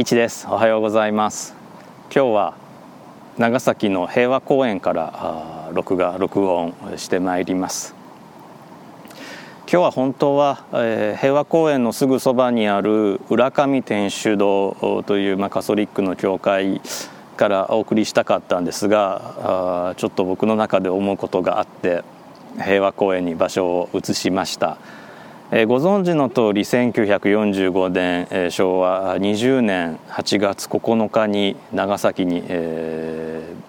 一です。おはようございます。今日は長崎の平和公園から録音してまいります。今日は本当は平和公園のすぐそばにある浦上天主堂というカソリックの教会からお送りしたかったんですが、ちょっと僕の中で思うことがあって平和公園に場所を移しました。ご存知の通り1945年、昭和20年8月9日に長崎に、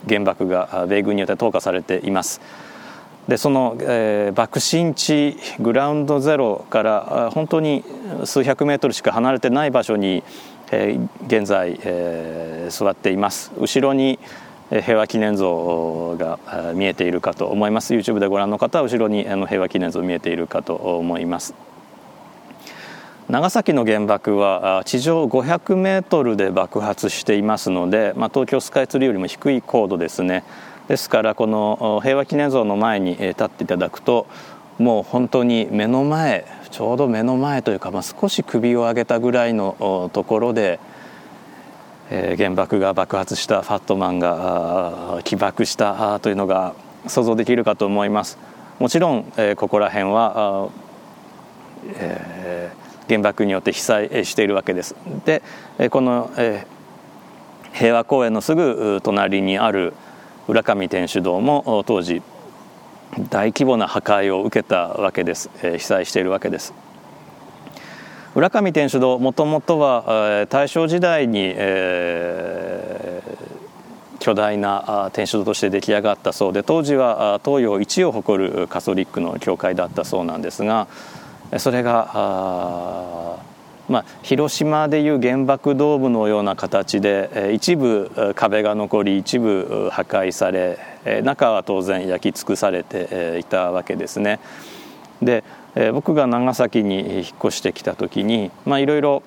原爆が米軍によって投下されています。でその、爆心地グラウンドゼロから本当に数百メートルしか離れてない場所に、現在、座っています。後ろに平和記念像が見えているかと思います。 YouTube でご覧の方は後ろに平和記念像見えているかと思います。長崎の原爆は地上500メートルで爆発していますので、東京スカイツリーよりも低い高度ですね。ですからこの平和記念像の前に立っていただくと、もう本当に目の前、ちょうど目の前というか、少し首を上げたぐらいのところで原爆が爆発した、ファットマンが起爆したというのが想像できるかと思います。もちろんここら辺は原爆によって被災しているわけです。でこの平和公園のすぐ隣にある浦上天主堂も当時大規模な破壊を受けたわけです。被災しているわけです。浦上天主堂、もともとは大正時代に巨大な天主堂として出来上がったそうで、当時は東洋一を誇るカソリックの教会だったそうなんですが、それが広島でいう原爆ドームのような形で、一部壁が残り、一部破壊され、中は当然焼き尽くされていたわけですね。で僕が長崎に引っ越してきた時に、いろいろ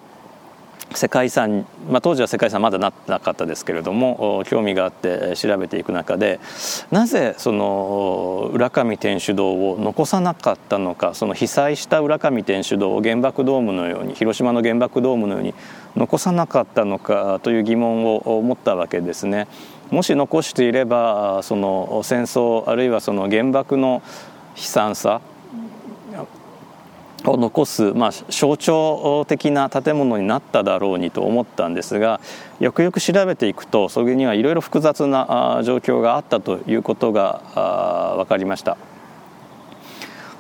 世界遺産、当時は世界遺産まだなってなかったですけれども、興味があって調べていく中で、なぜその浦上天主堂を残さなかったのか、その被災した浦上天主堂を原爆ドームのように、広島の原爆ドームのように残さなかったのかという疑問を持ったわけですね。もし残していれば、その戦争あるいはその原爆の悲惨さを残す、象徴的な建物になっただろうにと思ったんですが、よくよく調べていくと、それにはいろいろ複雑な状況があったということが分かりました。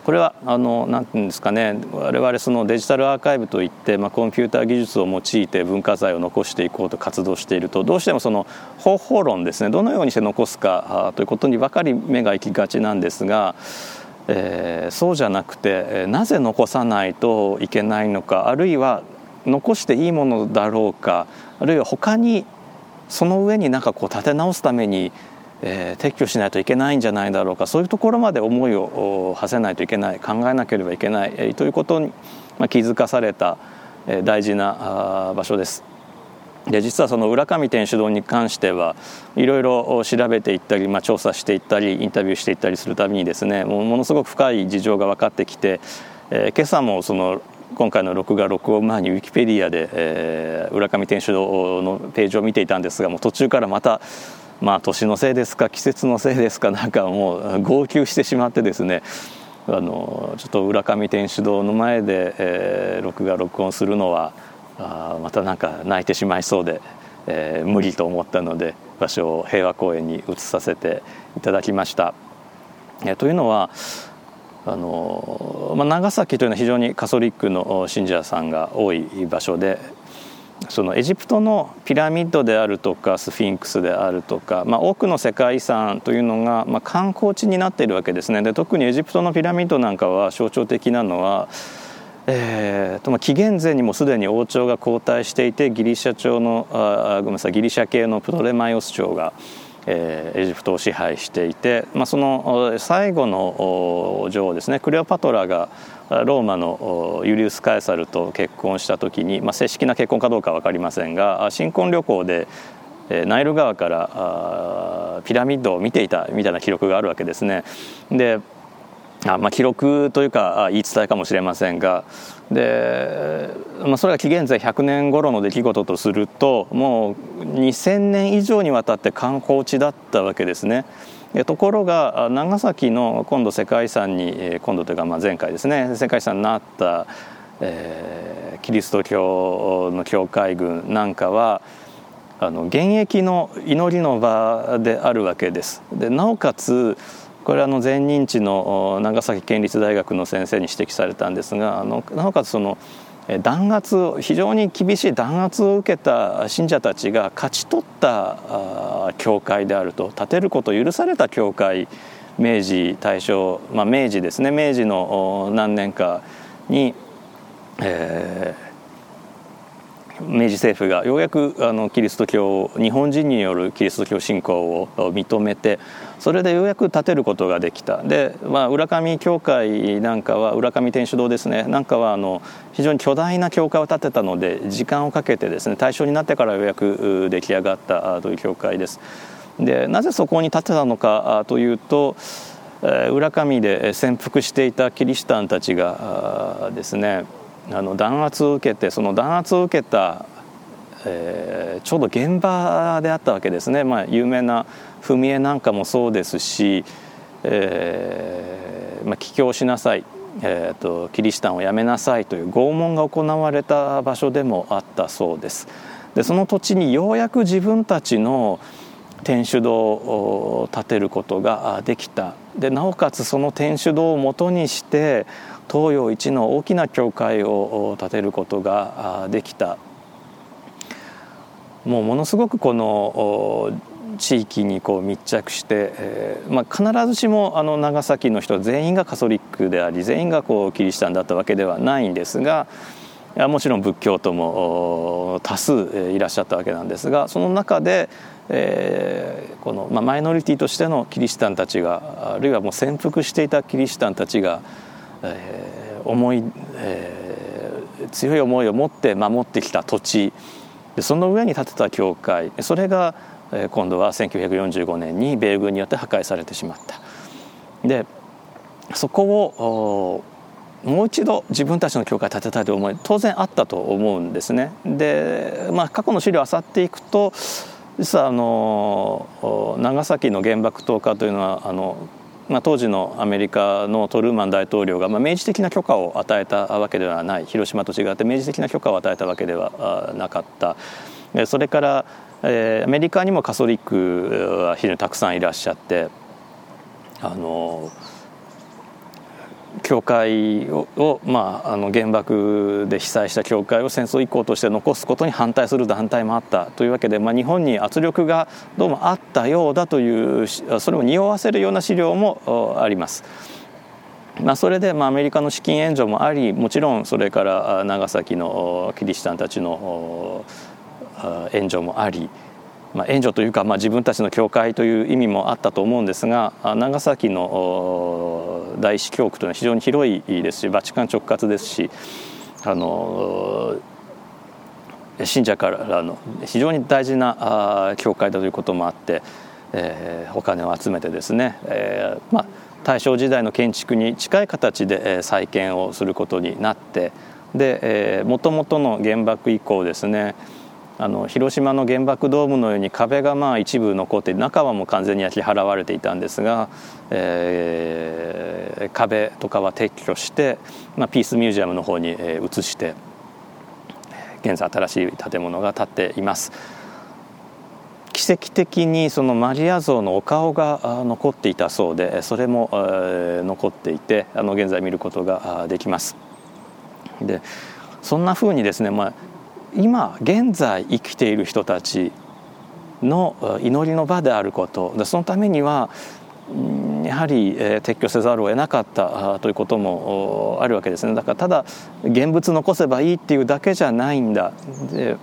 これはなんていうんですかね、我々そのデジタルアーカイブといって、コンピューター技術を用いて文化財を残していこうと活動していると、どうしてもその方法論ですね、どのようにして残すかということにばかり目が行きがちなんですが、そうじゃなくて、なぜ残さないといけないのか、あるいは残していいものだろうか、あるいは他にその上に立て直すために、撤去しないといけないんじゃないだろうか、そういうところまで思いを馳せないといけない、考えなければいけない、ということに気づかされた、大事な場所です。で実はその浦上天主堂に関してはいろいろ調べていったり、調査していったり、インタビューしていったりするたびにですね、ものすごく深い事情が分かってきて、今朝もその今回の録音前にウィキペディアで、浦上天主堂のページを見ていたんですが、もう途中からまた、年のせいですか季節のせいですか、もう号泣してしまってですね、ちょっと浦上天主堂の前で、録音するのはまた泣いてしまいそうで、無理と思ったので場所を平和公園に移させていただきました。というのは長崎というのは非常にカソリックの信者さんが多い場所で、そのエジプトのピラミッドであるとかスフィンクスであるとか、多くの世界遺産というのが、観光地になっているわけですね。で特にエジプトのピラミッドなんかは象徴的なのは、紀元前にもすでに王朝が交代していて、ギリシャ系のプトレマイオス朝が、エジプトを支配していて、その最後の女王ですね、クレオパトラがローマのユリウス・カエサルと結婚した時に、正式な結婚かどうか分かりませんが、新婚旅行でナイル川からピラミッドを見ていたみたいな記録があるわけですね。で記録というか言い伝えかもしれませんが、で、それが紀元前100年頃の出来事とすると、もう2000年以上にわたって観光地だったわけですね。ところが長崎の今度世界遺産に、今度というか前回ですね、世界遺産になった、キリスト教の教会群なんかは現役の祈りの場であるわけです。でなおかつこれ前任地の長崎県立大学の先生に指摘されたんですが、なおかつその弾圧を、非常に厳しい弾圧を受けた信者たちが勝ち取った教会であると、建てることを許された教会、明治大正、明治ですね、明治の何年かに、明治政府がようやくキリスト教、日本人によるキリスト教信仰を認めて、それでようやく建てることができた。で、浦上教会なんかは、浦上天主堂ですね、なんかは非常に巨大な教会を建てたので、時間をかけてですね、大正になってからようやく出来上がったという教会です。で、なぜそこに建てたのかというと、浦上で潜伏していたキリシタンたちがですね、弾圧を受けて、その弾圧を受けた、ちょうど現場であったわけですね。有名な踏絵なんかもそうですし、帰郷しなさい、キリシタンをやめなさいという拷問が行われた場所でもあったそうです。で、その土地にようやく自分たちの天主堂を建てることができた。でなおかつその天主堂を元にして東洋一の大きな教会を建てることができた。もうものすごくこの地域に密着して、必ずしも長崎の人全員がカトリックであり、全員がキリシタンだったわけではないんですが、もちろん仏教徒も多数いらっしゃったわけなんですが、その中でこのマイノリティとしてのキリシタンたちが、あるいはもう潜伏していたキリシタンたちが強い思いを持って守ってきた土地で、その上に建てた教会、それが今度は1945年に米軍によって破壊されてしまった。でそこをもう一度自分たちの教会建てたいという思い、当然あったと思うんですね。で、過去の資料を漁っていくと、実は長崎の原爆投下というのは当時のアメリカのトルーマン大統領が、明示的な許可を与えたわけではない。広島と違って明示的な許可を与えたわけではなかった。それから、アメリカにもカトリックは非常にたくさんいらっしゃって、教会を、原爆で被災した教会を戦争遺構として残すことに反対する団体もあったというわけで、日本に圧力がどうもあったようだという、それを匂わせるような資料もあります。それでアメリカの資金援助もあり、もちろんそれから長崎のキリシタンたちの援助もあり、援助というか、自分たちの教会という意味もあったと思うんですが、長崎の大司教区というのは非常に広いですし、バチカン直轄ですし、信者からの非常に大事な教会だということもあって、お金を集めてですね、大正時代の建築に近い形で再建をすることになって、で元々の原爆以降ですね、広島の原爆ドームのように壁が一部残って、中はもう完全に焼き払われていたんですが、壁とかは撤去して、ピースミュージアムの方に移して、現在新しい建物が建っています。奇跡的にそのマリア像のお顔が残っていたそうで、それも残っていて、現在見ることができます。でそんな風にですね、今現在生きている人たちの祈りの場であること、そのためにはやはり撤去せざるを得なかったということもあるわけですね。だからただ現物残せばいいっていうだけじゃないんだ。で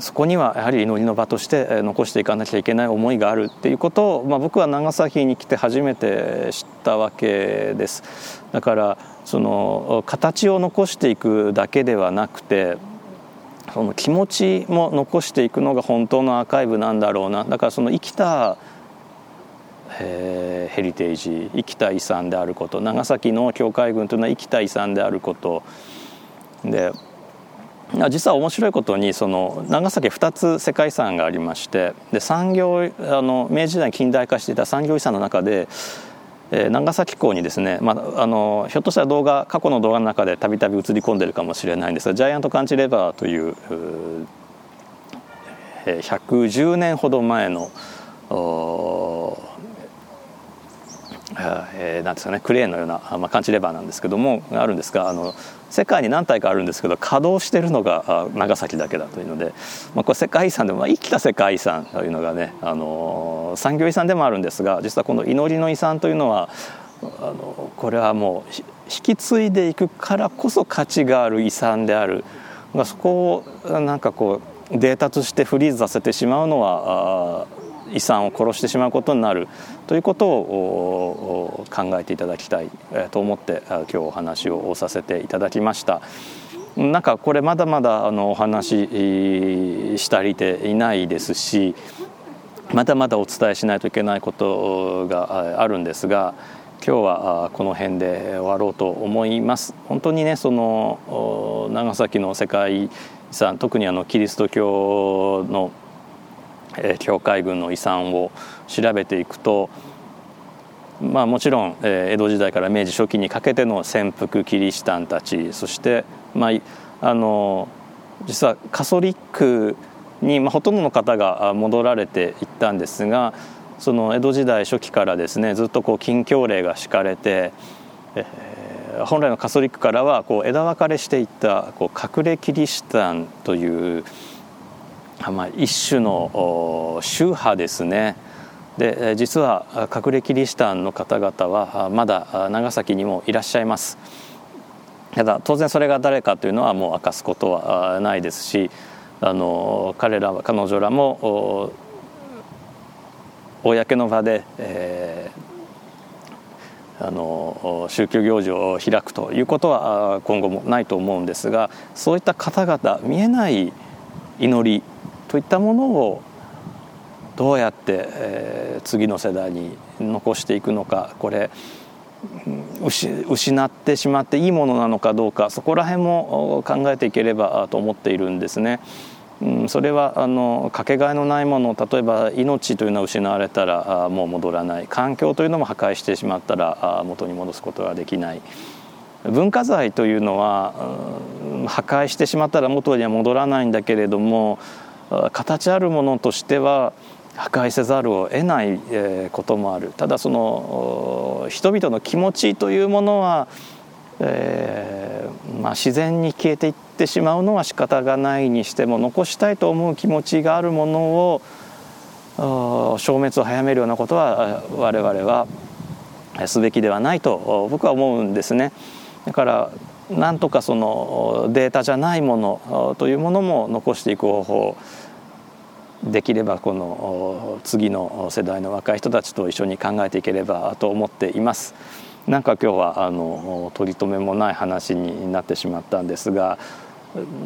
そこにはやはり祈りの場として残していかなきゃいけない思いがあるっていうことを、僕は長崎に来て初めて知ったわけです。だからその形を残していくだけではなくて、その気持ちも残していくのが本当のアーカイブなんだろうな。だからその生きたヘリテージ、生きた遺産であること、長崎の教会群というのは生きた遺産であることで、実は面白いことにその長崎2つ世界遺産がありまして、で産業、明治時代に近代化していた産業遺産の中で長崎港にですね、ひょっとしたら過去の動画の中でたびたび映り込んでるかもしれないんですが、ジャイアントカンチレバーという110年ほど前のなんですかね、クレーンのような、カンチレバーなんですけどもあるんですが、世界に何体かあるんですけど稼働しているのが長崎だけだというので、これ世界遺産でも、生きた世界遺産というのがね、産業遺産でもあるんですが、実はこの祈りの遺産というのはこれはもう引き継いでいくからこそ価値がある遺産である、そこをなんかこうデータとしてフリーズさせてしまうのは遺産を殺してしまうことになるということを考えていただきたいと思って、今日お話をさせていただきました。なんかこれまだまだお話したりていないですし、まだまだお伝えしないといけないことがあるんですが、今日はこの辺で終わろうと思います。本当にね、その長崎の世界遺産、特にキリスト教の教会群の遺産を調べていくと、もちろん江戸時代から明治初期にかけての潜伏キリシタンたち、そして、実はカソリックに、ほとんどの方が戻られていったんですが、その江戸時代初期からですね、ずっと禁教令が敷かれて、本来のカソリックからは枝分かれしていった隠れキリシタンという一種の宗派ですね。で、実は隠れキリシタンの方々はまだ長崎にもいらっしゃいます。ただ当然それが誰かというのはもう明かすことはないですし、彼らは彼女らも公の場で、宗教行事を開くということは今後もないと思うんですが、そういった方々、見えない祈りといったものをどうやって、次の世代に残していくのか、これ失ってしまっていいものなのかどうか、そこら辺も考えていければと思っているんですね。それはかけがえのないもの、例えば命というのは失われたらもう戻らない、環境というのも破壊してしまったら元に戻すことができない、文化財というのは破壊してしまったら元には戻らないんだけれども、形あるものとしては破壊せざるを得ないこともある。ただその人々の気持ちというものは、自然に消えていってしまうのは仕方がないにしても、残したいと思う気持ちがあるものを消滅を早めるようなことは我々はすべきではないと僕は思うんですね。だからなんとかそのデータじゃないものというものも残していく方法、できればこの次の世代の若い人たちと一緒に考えていければと思っています。なんか今日は取り留めもない話になってしまったんですが、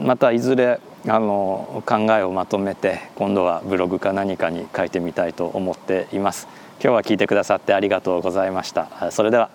またいずれ考えをまとめて今度はブログか何かに書いてみたいと思っています。今日は聞いてくださってありがとうございました。それでは。